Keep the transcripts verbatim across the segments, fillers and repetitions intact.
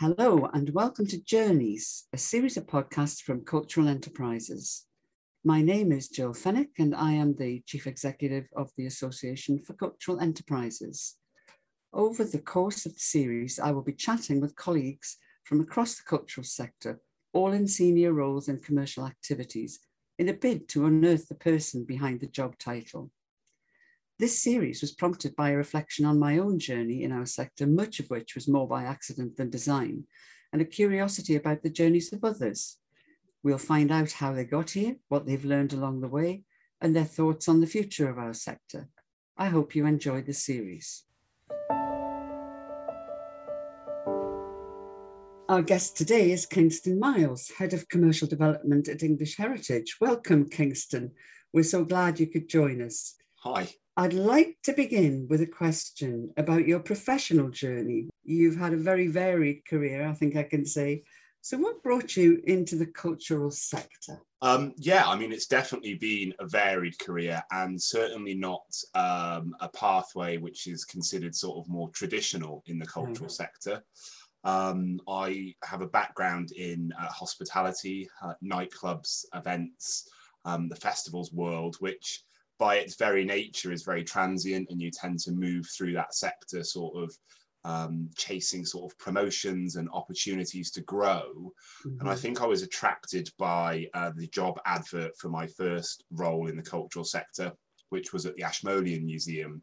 Hello and welcome to Journeys, a series of podcasts from Cultural Enterprises. My name is Jo Fenwick and I am the Chief Executive of the Association for Cultural Enterprises. Over the course of the series, I will be chatting with colleagues from across the cultural sector, all in senior roles and commercial activities, in a bid to unearth the person behind the job title. This series was prompted by a reflection on my own journey in our sector, much of which was more by accident than design, and a curiosity about the journeys of others. We'll find out how they got here, what they've learned along the way, and their thoughts on the future of our sector. I hope you enjoyed the series. Our guest today is Kingston Miles, Head of Commercial Development at English Heritage. Welcome, Kingston. We're so glad you could join us. Hi. I'd like to begin with a question about your professional journey. You've had a very varied career, I think I can say. So what brought you into the cultural sector? Um, yeah, I mean, it's definitely been a varied career and certainly not um, a pathway which is considered sort of more traditional in the cultural oh. sector. Um, I have a background in uh, hospitality, uh, nightclubs, events, um, the festivals world, which by its very nature is very transient, and you tend to move through that sector sort of um, chasing sort of promotions and opportunities to grow. Mm-hmm. And I think I was attracted by uh, the job advert for my first role in the cultural sector, which was at the Ashmolean Museum,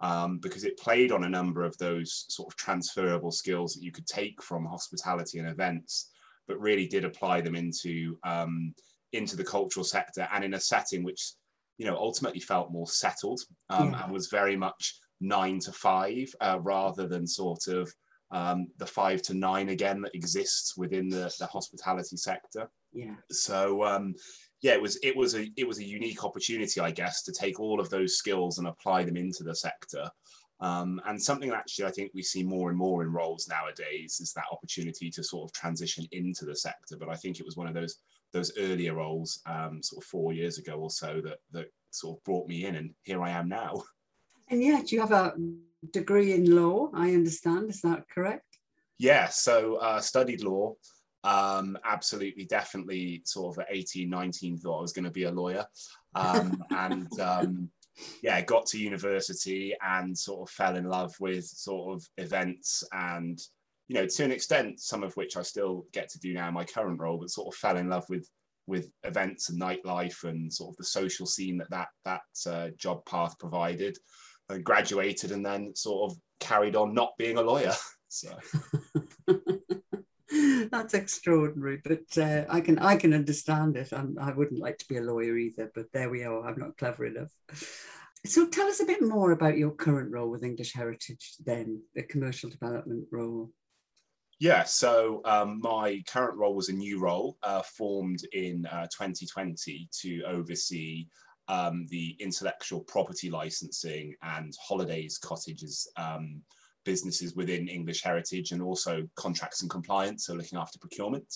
um, because it played on a number of those sort of transferable skills that you could take from hospitality and events, but really did apply them into, um, into the cultural sector and in a setting which, you know, ultimately felt more settled um, yeah. and was very much nine to five uh, rather than sort of um, the five to nine again that exists within the, the hospitality sector. Yeah. So um, yeah, it was it was a it was a unique opportunity, I guess, to take all of those skills and apply them into the sector. Um, and something that actually I think we see more and more in roles nowadays is that opportunity to sort of transition into the sector. But I think it was one of those those earlier roles um, sort of four years ago or so that, that sort of brought me in, and here I am now. And yet you have a degree in law, I understand, is that correct? Yeah, so uh, studied law, um, absolutely, definitely sort of at eighteen, nineteen thought I was going to be a lawyer. Um, and um, yeah, got to university and sort of fell in love with sort of events and, you know, to an extent, some of which I still get to do now in my current role, but sort of fell in love with with events and nightlife and sort of the social scene that that, that uh, job path provided. I graduated and then sort of carried on not being a lawyer. So that's extraordinary, but uh, I can I can understand it. I'm, I wouldn't like to be a lawyer either, but there we are. I'm not clever enough. So tell us a bit more about your current role with English Heritage then, the commercial development role. Yeah, so um, my current role was a new role uh, formed in uh, twenty twenty to oversee um, the intellectual property licensing and holidays, cottages, um, businesses within English Heritage, and also contracts and compliance, so looking after procurement.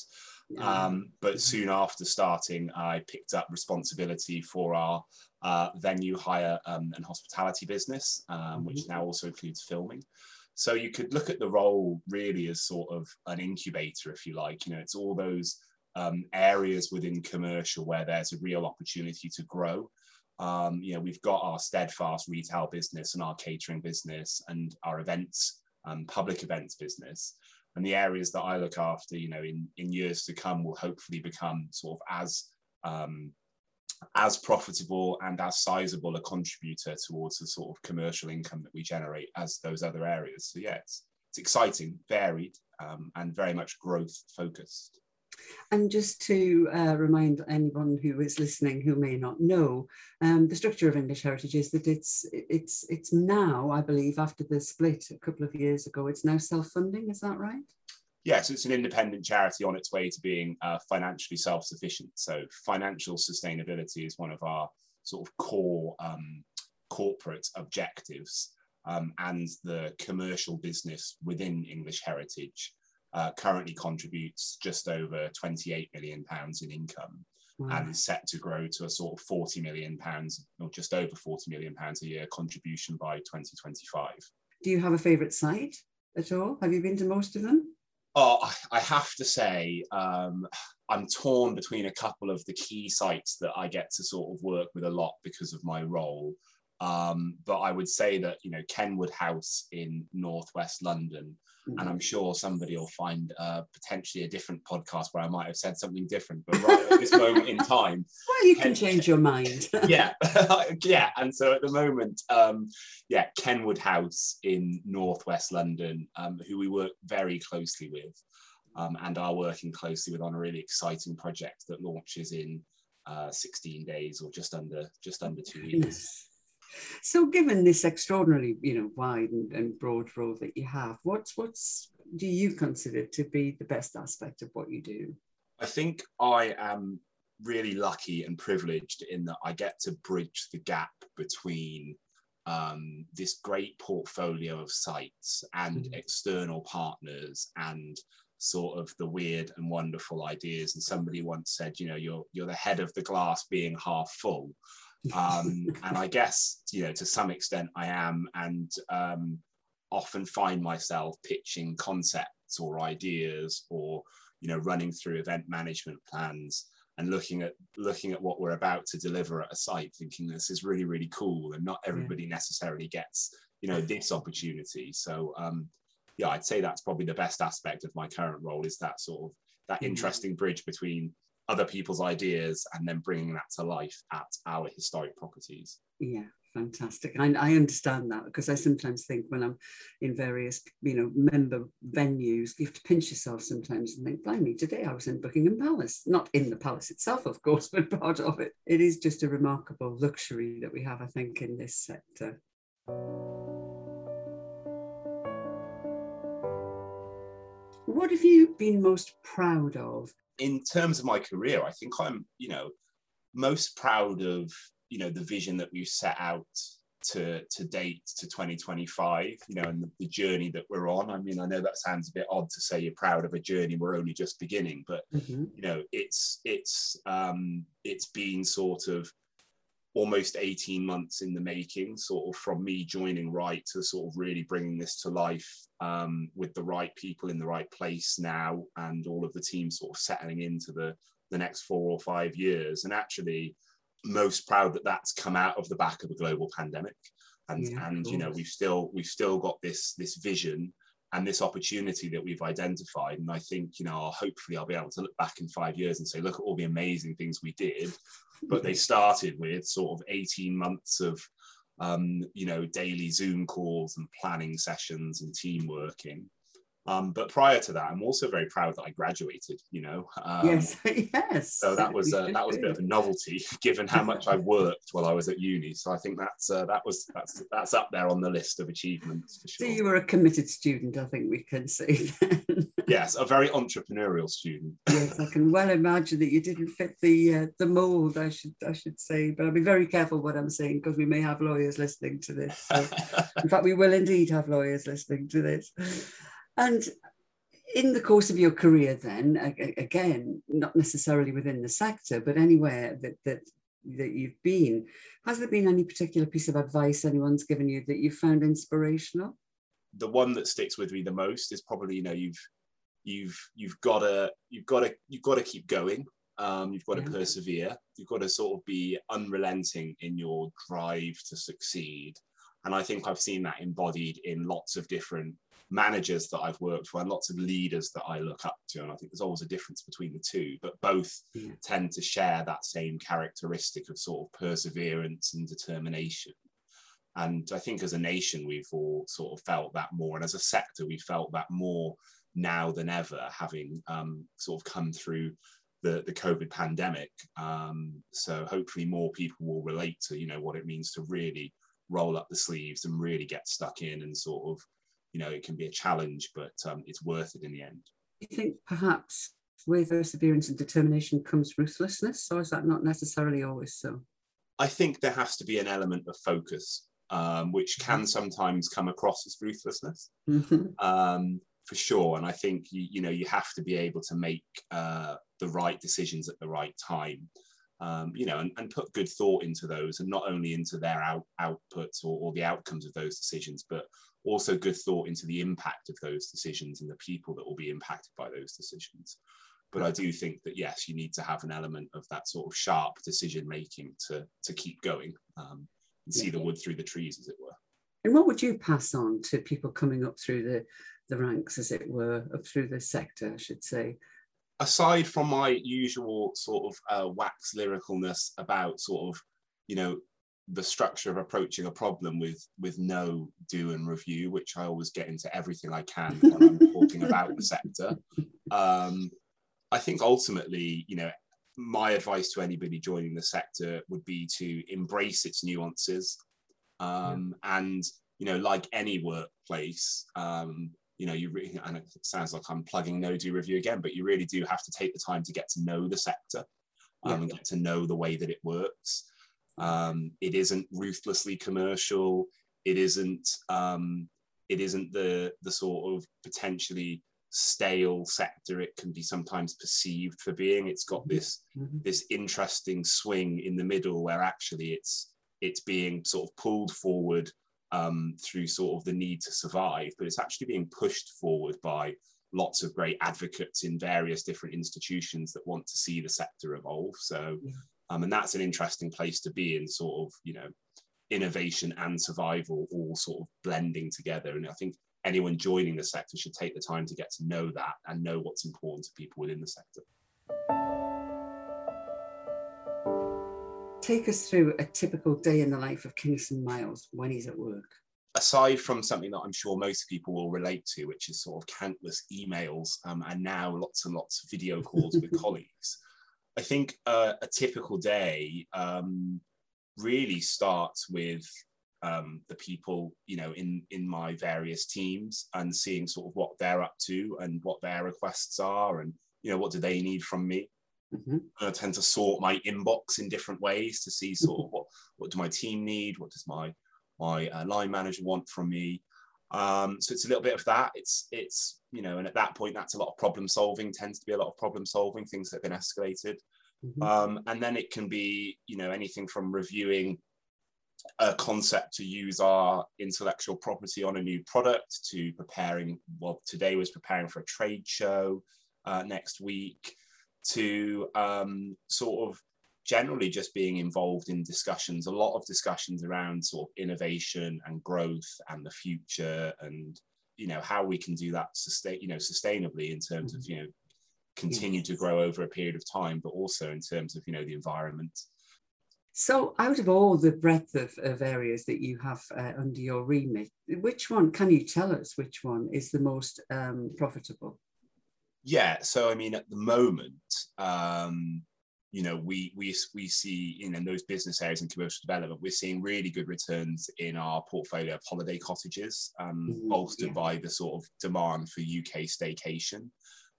Yeah. Um, but yeah. soon after starting, I picked up responsibility for our uh, venue hire um, and hospitality business, um, mm-hmm. which now also includes filming. So you could look at the role really as sort of an incubator, if you like. You know, it's all those um, areas within commercial where there's a real opportunity to grow. Um, you know, we've got our steadfast retail business and our catering business and our events, um, public events business. And the areas that I look after, you know, in, in years to come will hopefully become sort of as um, as profitable and as sizable a contributor towards the sort of commercial income that we generate as those other areas. So yeah, it's, it's exciting, varied, um, and very much growth focused. And just to uh, remind anyone who is listening who may not know, um, the structure of English Heritage is that it's it's it's now, I believe, after the split a couple of years ago, it's now self-funding, is that right? Yes, yeah, so it's an independent charity on its way to being uh, financially self-sufficient. So financial sustainability is one of our sort of core um, corporate objectives, um, and the commercial business within English Heritage Uh, currently contributes just over twenty-eight million pounds in income, wow. and is set to grow to a sort of forty million pounds, or just over forty million pounds a year contribution by twenty twenty-five. Do you have a favourite site at all? Have you been to most of them? Oh, I have to say, um, I'm torn between a couple of the key sites that I get to sort of work with a lot because of my role. Um, but I would say that, you know, Kenwood House in northwest London, mm-hmm. and I'm sure somebody will find uh, potentially a different podcast where I might have said something different, but right at this moment in time. Well, you Ken- can change your mind. yeah, yeah. And so at the moment, um, yeah, Kenwood House in northwest London, um, who we work very closely with um, and are working closely with on a really exciting project that launches in uh, sixteen days or just under just under two weeks. So given this extraordinarily, you know, wide and, and broad role that you have, what's, what's do you consider to be the best aspect of what you do? I think I am really lucky and privileged in that I get to bridge the gap between um, this great portfolio of sites and mm-hmm. external partners and sort of the weird and wonderful ideas. And somebody once said, you know, you're you're the head of the glass being half full. um and I guess, you know, to some extent I am, and um often find myself pitching concepts or ideas, or, you know, running through event management plans and looking at looking at what we're about to deliver at a site, thinking this is really, really cool, and not everybody yeah. necessarily gets, you know, this opportunity. So um yeah, I'd say that's probably the best aspect of my current role, is that sort of that mm-hmm. interesting bridge between other people's ideas and then bringing that to life at our historic properties. Yeah, fantastic. And I, I understand that, because I sometimes think when I'm in various, you know, member venues, you have to pinch yourself sometimes and think, blimey, today I was in Buckingham Palace, not in the palace itself, of course, but part of it. It is just a remarkable luxury that we have, I think, in this sector. What have you been most proud of? In terms of my career, I think I'm, you know, most proud of, you know, the vision that we've set out to to date to twenty twenty-five, you know, and the, the journey that we're on. I mean, I know that sounds a bit odd to say you're proud of a journey we're only just beginning, but, mm-hmm. you know, it's, it's, um, it's been sort of almost eighteen months in the making, sort of from me joining Right to sort of really bringing this to life um, with the right people in the right place now, and all of the team sort of settling into the, the next four or five years. And actually most proud that that's come out of the back of a global pandemic. And, yeah, and you know, we've still, we've still got this, this vision and this opportunity that we've identified. And I think, you know, hopefully I'll be able to look back in five years and say, look at all the amazing things we did. But they started with sort of eighteen months of, um, you know, daily Zoom calls and planning sessions and team working. Um, but prior to that, I'm also very proud that I graduated, you know. Um, yes, yes. So that was, uh, that was a bit of a novelty, given how much I worked while I was at uni. So I think that's, uh, that was, that's, that's up there on the list of achievements, for sure. So you were a committed student, I think we can say then. Yes, a very entrepreneurial student. Yes, I can well imagine that you didn't fit the uh, the mould, I should I should say. But I'll be very careful what I'm saying, because we may have lawyers listening to this. So. In fact, we will indeed have lawyers listening to this. And in the course of your career then, again, not necessarily within the sector, but anywhere that, that, that you've been, has there been any particular piece of advice anyone's given you that you've found inspirational? The one that sticks with me the most is probably, you know, you've you've you've got to you've got to you've got to keep going. Um, you've got yeah. to persevere. You've got to sort of be unrelenting in your drive to succeed. And I think I've seen that embodied in lots of different managers that I've worked for and lots of leaders that I look up to. And I think there's always a difference between the two, but both yeah. tend to share that same characteristic of sort of perseverance and determination. And I think as a nation, we've all sort of felt that more. And as a sector, we felt that more now than ever, having um, sort of come through the, the COVID pandemic. Um, so hopefully more people will relate to, you know, what it means to really roll up the sleeves and really get stuck in, and sort of, you know, it can be a challenge, but um, it's worth it in the end. You think perhaps with perseverance and determination comes ruthlessness, or is that not necessarily always so? I think there has to be an element of focus, um, which can sometimes come across as ruthlessness, mm-hmm. um, for sure. And I think, you, you know, you have to be able to make uh, the right decisions at the right time. um, you know, and, and put good thought into those, and not only into their out, outputs or, or the outcomes of those decisions, but also good thought into the impact of those decisions and the people that will be impacted by those decisions. But I do think that, yes, you need to have an element of that sort of sharp decision making to, to keep going um, and see the wood through the trees, as it were. And what would you pass on to people coming up through the, the ranks, as it were, up through the sector, I should say? Aside from my usual sort of uh, wax lyricalness about sort of, you know, the structure of approaching a problem with with no do and review, which I always get into everything I can when I'm talking about the sector. Um, I think ultimately, you know, my advice to anybody joining the sector would be to embrace its nuances. Um, yeah. And, you know, like any workplace, um, you know, you really, and it sounds like I'm plugging no do review again, but you really do have to take the time to get to know the sector um, yeah. and get to know the way that it works. Um, it isn't ruthlessly commercial. It isn't, um, it isn't the, the sort of potentially stale sector it can be sometimes perceived for being. It's got this, mm-hmm. this interesting swing in the middle where actually it's, it's being sort of pulled forward um, through sort of the need to survive, but it's actually being pushed forward by lots of great advocates in various different institutions that want to see the sector evolve. So, yeah. Um, and that's an interesting place to be in, sort of, you know, innovation and survival all sort of blending together. And I think anyone joining the sector should take the time to get to know that and know what's important to people within the sector. Take us through a typical day in the life of Kingston Miles when he's at work. Aside from something that I'm sure most people will relate to, which is sort of countless emails um, and now lots and lots of video calls with colleagues, I think uh, a typical day um, really starts with um, the people, you know, in, in my various teams, and seeing sort of what they're up to and what their requests are and, you know, what do they need from me. Mm-hmm. I tend to sort my inbox in different ways to see sort of what, what do my team need? What does my, my uh, line manager want from me? Um, so it's a little bit of that. It's, it's, you know, and at that point, that's a lot of problem solving, tends to be a lot of problem solving, things that have been escalated. Mm-hmm. Um, and then it can be, you know, anything from reviewing a concept to use our intellectual property on a new product to preparing, well, today was preparing for a trade show uh, next week, to um, sort of generally just being involved in discussions, a lot of discussions around sort of innovation and growth and the future and, you know, how we can do that sustain, you know, sustainably in terms mm-hmm. of, you know, continue to grow over a period of time, but also in terms of, you know, the environment. So out of all the breadth of, of areas that you have uh, under your remit, which one, can you tell us which one is the most um, profitable? Yeah, so I mean, at the moment, um, you know, we we we see, you know, in those business areas and commercial development, we're seeing really good returns in our portfolio of holiday cottages, um, mm-hmm, bolstered yeah. by the sort of demand for U K staycation.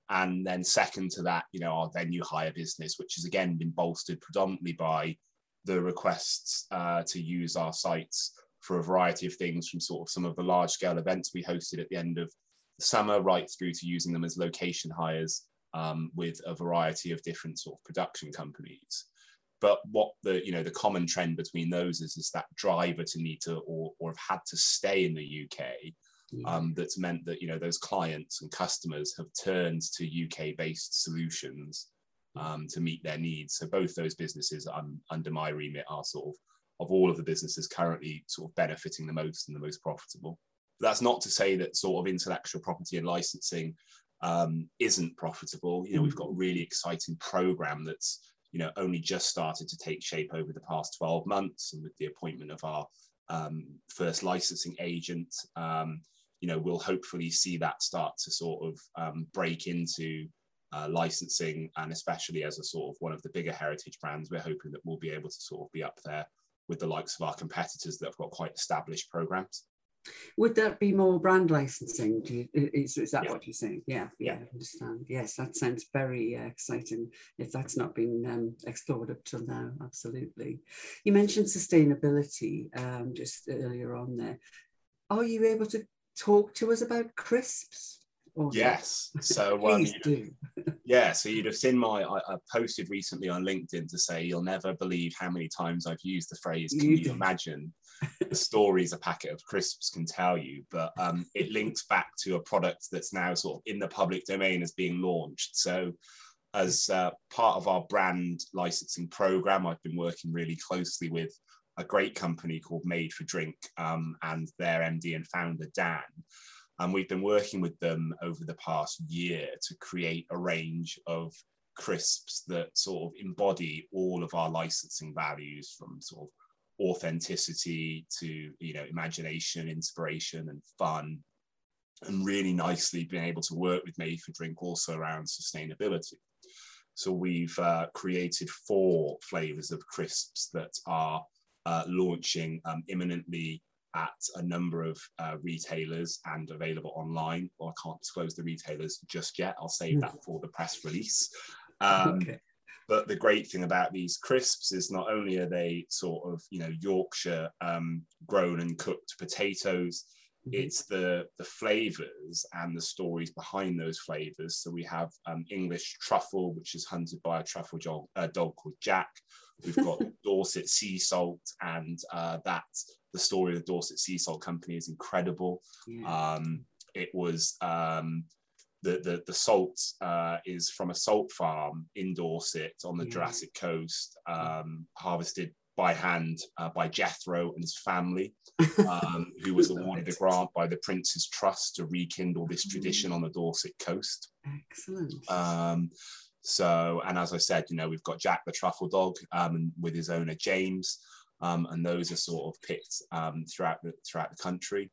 And then second to that, you know, our venue hire business, which has again been bolstered predominantly by the requests uh, to use our sites for a variety of things, from sort of some of the large scale events we hosted at the end of the summer, right through to using them as location hires um, with a variety of different sort of production companies. But what the, you know, the common trend between those is, is that driver to need to, or, or have had to stay in the U K. Um, that's meant that, you know, those clients and customers have turned to U K-based solutions um, to meet their needs. So both those businesses um, under my remit are sort of, of all of the businesses currently sort of benefiting the most and the most profitable. But that's not to say that sort of intellectual property and licensing um, isn't profitable. You know, we've got a really exciting program that's, you know, only just started to take shape over the past twelve months, and with the appointment of our um, first licensing agent, um, you know, we'll hopefully see that start to sort of um, break into uh, licensing, and especially as a sort of one of the bigger heritage brands, we're hoping that we'll be able to sort of be up there with the likes of our competitors that have got quite established programs. Would that be more brand licensing? Do you, is, is that yeah. what you're saying? Yeah, yeah, yeah, I understand. Yes, that sounds very uh, exciting if that's not been um, explored up till now, absolutely. You mentioned sustainability um, just earlier on there. Are you able to talk to us about crisps? Or yes, so um, please do. Yeah, so you'd have seen my, I, I posted recently on LinkedIn to say, you'll never believe how many times I've used the phrase, can you imagine the stories a packet of crisps can tell you, but um, it links back to a product that's now sort of in the public domain as being launched. So as uh, part of our brand licensing program, I've been working really closely with a great company called Made for Drink um, and their M D and founder, Dan. And we've been working with them over the past year to create a range of crisps that sort of embody all of our licensing values, from sort of authenticity to, you know, imagination, inspiration and fun, and really nicely been able to work with Made for Drink also around sustainability. So we've uh, created four flavors of crisps that are uh, launching um, imminently at a number of uh, retailers and available online. Well, I can't disclose the retailers just yet. I'll save that for the press release. Um, okay. But the great thing about these crisps is not only are they sort of, you know, Yorkshire um, grown and cooked potatoes, mm-hmm. it's the, the flavors and the stories behind those flavors. So we have um, English truffle, which is hunted by a truffle dog, uh, dog called Jack. We've got Dorset Sea Salt, and uh, that the story of the Dorset Sea Salt Company is incredible. Yeah. Um, it was um, the, the the salt uh, is from a salt farm in Dorset on the yeah. Jurassic coast, um, harvested by hand uh, by Jethro and his family, um, who was awarded a grant by the Prince's Trust to rekindle this tradition mm. on the Dorset coast. Excellent. Um, So, and as I said, you know, we've got Jack the truffle dog um, with his owner, James, um, and those are sort of picked um, throughout the, throughout the country.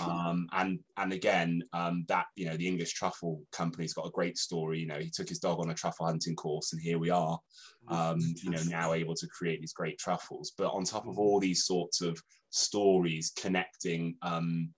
Um, and, and again, um, that, you know, the English Truffle Company's got a great story. You know, he took his dog on a truffle hunting course, and here we are, um, you know, now able to create these great truffles. But on top of all these sorts of stories connecting, um,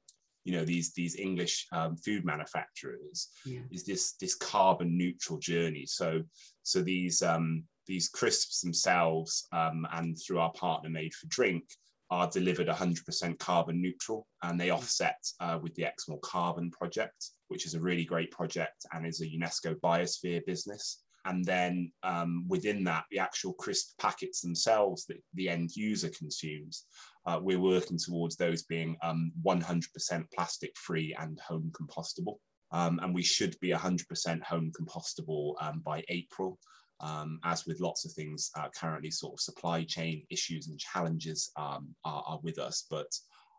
you know, these these English um, food manufacturers yeah. is this this carbon neutral journey. So so these um, these crisps themselves um, and through our partner Made for Drink are delivered one hundred percent carbon neutral, and they offset uh, with the Exmoor Carbon project, which is a really great project and is a UNESCO biosphere business. And then um, within that, the actual crisp packets themselves that the end user consumes, uh, we're working towards those being um, one hundred percent plastic free and home compostable. Um, and we should be one hundred percent home compostable um, by April, um, as with lots of things uh, currently sort of supply chain issues and challenges um, are, are with us. But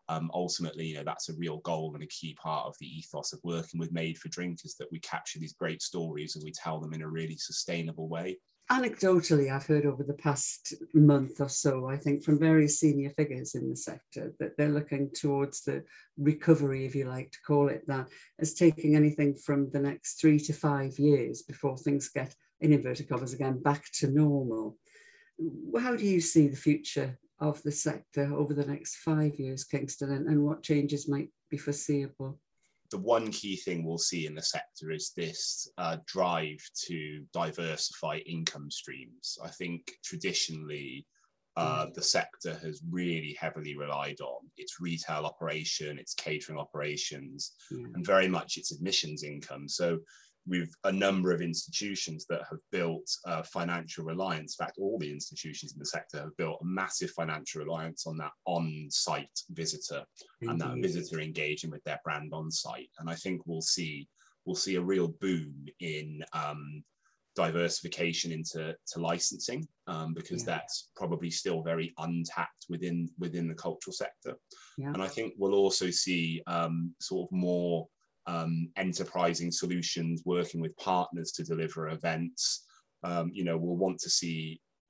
um, ultimately, you know, that's a real goal and a key part of the ethos of working with Made for Drink, is that we capture these great stories and we tell them in a really sustainable way. Anecdotally, I've heard over the past month or so, I think, from various senior figures in the sector that they're looking towards the recovery, if you like to call it that, as taking anything from the next three to five years before things get, in inverted commas again, back to normal. How do you see the future of the sector over the next five years, Kingston, and, and what changes might be foreseeable? The one key thing we'll see in the sector is this uh, drive to diversify income streams. I think traditionally uh, mm. the sector has really heavily relied on its retail operation, its catering operations, mm. and very much its admissions income. So we've a number of institutions that have built uh, financial reliance. In fact, all the institutions in the sector have built a massive financial reliance on that on-site visitor mm-hmm. and that visitor engaging with their brand on-site. And I think we'll see we'll see a real boom in um, diversification into to licensing um, because yeah. that's probably still very untapped within within the cultural sector. Yeah. And I think we'll also see um, sort of more Um, enterprising solutions, working with partners to deliver events. Um, you know, we'll want to see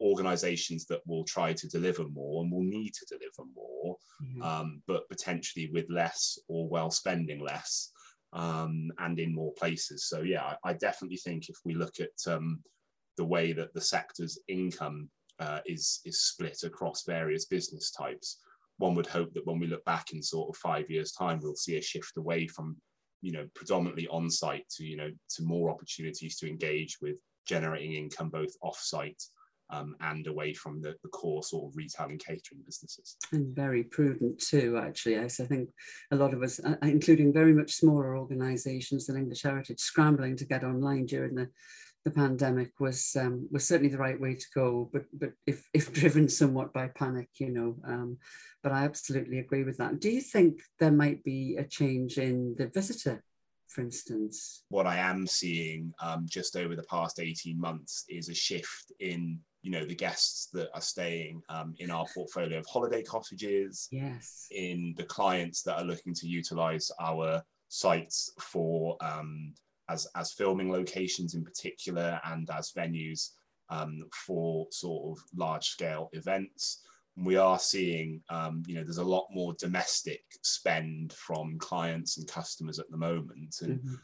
organisations that will try to deliver more and will need to deliver more, mm-hmm. um, but potentially with less or while spending less um, and in more places. So yeah, I, I definitely think if we look at um, the way that the sector's income uh, is is split across various business types, one would hope that when we look back in sort of five years' time, we'll see a shift away from, you know, predominantly on-site to, you know, to more opportunities to engage with generating income both off-site um, and away from the, the core sort of retail and catering businesses. And very prudent too, actually. I think a lot of us, including very much smaller organisations than English Heritage, scrambling to get online during the the pandemic was um, was certainly the right way to go, but but if, if driven somewhat by panic, you know, um, but I absolutely agree with that. Do you think there might be a change in the visitor, for instance? What I am seeing um, just over the past eighteen months is a shift in, you know, the guests that are staying um, in our portfolio of holiday cottages, yes, in the clients that are looking to utilise our sites for um, As, as filming locations in particular, and as venues um, for sort of large-scale events. We are seeing, um, you know, there's a lot more domestic spend from clients and customers at the moment. And mm-hmm.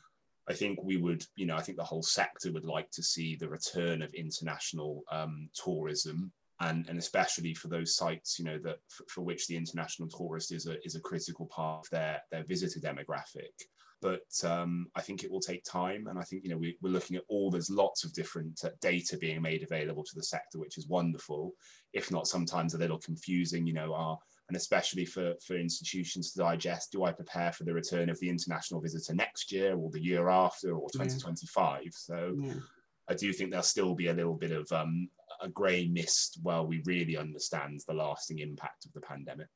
I think we would, you know, I think the whole sector would like to see the return of international um, tourism, and, and especially for those sites, you know, that for, for which the international tourist is a, is a critical part of their, their visitor demographic. But um, I think it will take time. And I think, you know, we, we're looking at all, there's lots of different uh, data being made available to the sector, which is wonderful, if not sometimes a little confusing, you know, uh, and especially for, for institutions to digest. Do I prepare for the return of the international visitor next year or the year after or twenty twenty-five? Yeah. So yeah. I do think there'll still be a little bit of um, a grey mist while we really understand the lasting impact of the pandemic.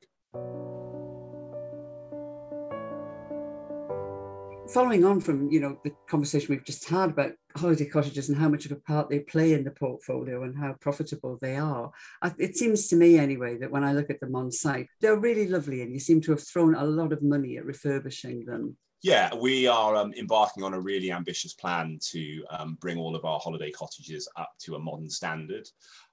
Following on from, you know, the conversation we've just had about holiday cottages and how much of a part they play in the portfolio and how profitable they are, it seems to me anyway that when I look at them on site, they're really lovely, and you seem to have thrown a lot of money at refurbishing them. Yeah, we are um, embarking on a really ambitious plan to um, bring all of our holiday cottages up to a modern standard.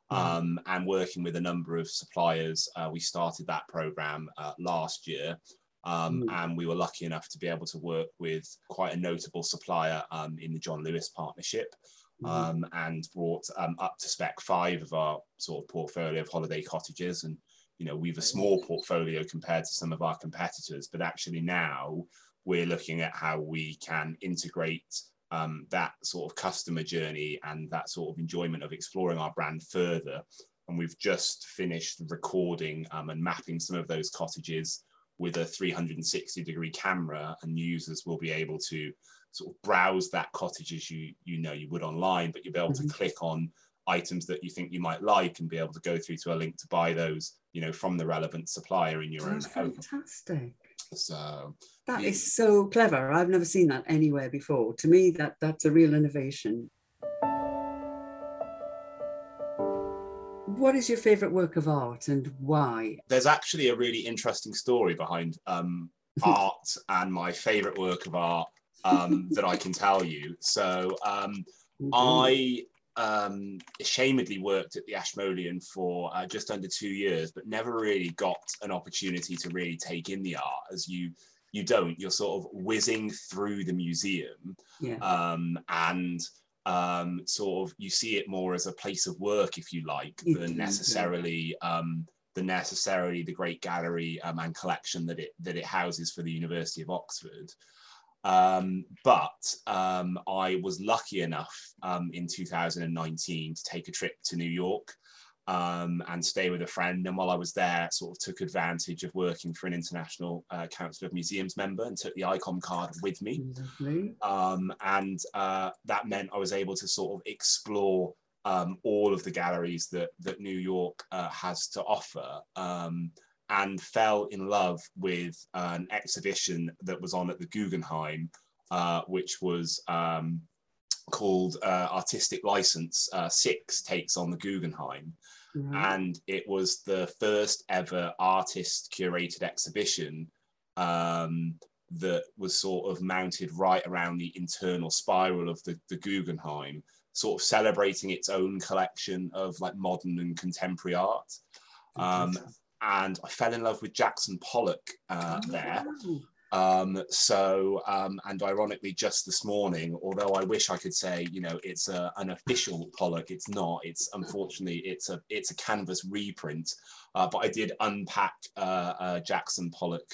Um, and working with a number of suppliers, uh, we started that programme uh, last year. Um, mm. And we were lucky enough to be able to work with quite a notable supplier um, in the John Lewis partnership, mm. um, and brought um, up to spec five of our sort of portfolio of holiday cottages. And, you know, we've a small portfolio compared to some of our competitors, but actually now we're looking at how we can integrate um, that sort of customer journey and that sort of enjoyment of exploring our brand further. And we've just finished recording um, and mapping some of those cottages with a three hundred sixty degree camera, and users will be able to sort of browse that cottage as you, you know, you would online, but you'll be able mm-hmm. to click on items that you think you might like and be able to go through to a link to buy those, you know, from the relevant supplier in your That's own home. Fantastic. So that yeah. is so clever. I've never seen that anywhere before. To me, that that's a real innovation. What is your favourite work of art and why? There's actually a really interesting story behind um, art and my favourite work of art um, that I can tell you. So um, mm-hmm. I um, ashamedly worked at the Ashmolean for uh, just under two years, but never really got an opportunity to really take in the art, as you you don't. You're sort of whizzing through the museum, yeah. um, and Um, sort of, you see it more as a place of work, if you like, than necessarily um, than necessarily the great gallery um, and collection that it that it houses for the University of Oxford. Um, but um, I was lucky enough um, in two thousand nineteen to take a trip to New York um, and stay with a friend. And while I was there, sort of took advantage of working for an International uh, Council of Museums member and took the ICOM card with me. Um, and uh, that meant I was able to sort of explore um, all of the galleries that, that New York uh, has to offer, um, and fell in love with an exhibition that was on at the Guggenheim, uh, which was um, called uh, Artistic License, uh, Six Takes on the Guggenheim. Right. And it was the first ever artist curated exhibition um, that was sort of mounted right around the internal spiral of the, the Guggenheim, sort of celebrating its own collection of like modern and contemporary art. Um, and I fell in love with Jackson Pollock uh, oh, there. Wow. Um, so, um, and ironically, just this morning, although I wish I could say, you know, it's a, an official Pollock, it's not, it's unfortunately, it's a, it's a canvas reprint, uh, but I did unpack uh, uh, Jackson Pollock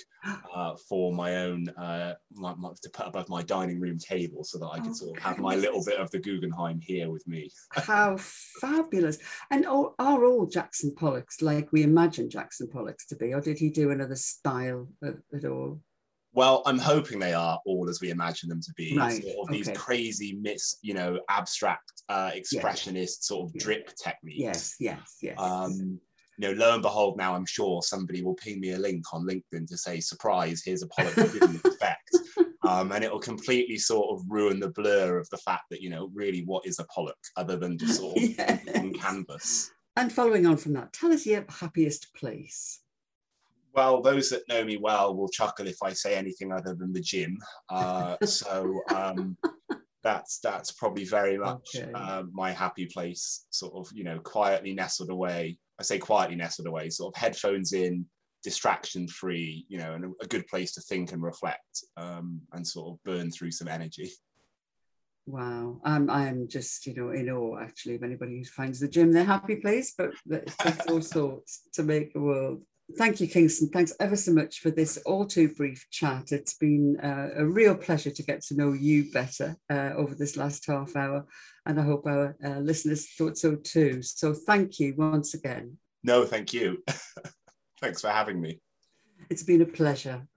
uh, for my own, uh, my, my, to put above my dining room table so that I could oh, sort of have goodness. my little bit of the Guggenheim here with me. How fabulous. And all, are all Jackson Pollocks like we imagine Jackson Pollocks to be, or did he do another style at, at all? Well, I'm hoping they are all as we imagine them to be. Right. Sort of okay. These crazy, mis, you know, abstract, uh, expressionist yes. sort of drip yes. techniques. Yes, yes, yes. Um, you know, lo and behold, now I'm sure somebody will ping me a link on LinkedIn to say, surprise, here's a Pollock I didn't expect. Um, and it will completely sort of ruin the blur of the fact that, you know, really what is a Pollock other than just sort of yes. on canvas. And following on from that, tell us your happiest place. Well, those that know me well will chuckle if I say anything other than the gym. Uh, so um, that's that's probably very much okay. uh, my happy place, sort of, you know, quietly nestled away. I say quietly nestled away, sort of headphones in, distraction free, you know, and a, a good place to think and reflect um, and sort of burn through some energy. Wow, um, I'm just, you know, in awe actually of anybody who finds the gym their happy place, but it's also to make the world. Thank you, Kingston. Thanks ever so much for this all too brief chat. It's been uh, a real pleasure to get to know you better uh, over this last half hour, and I hope our uh, listeners thought so too. So thank you once again. No, thank you. Thanks for having me. It's been a pleasure.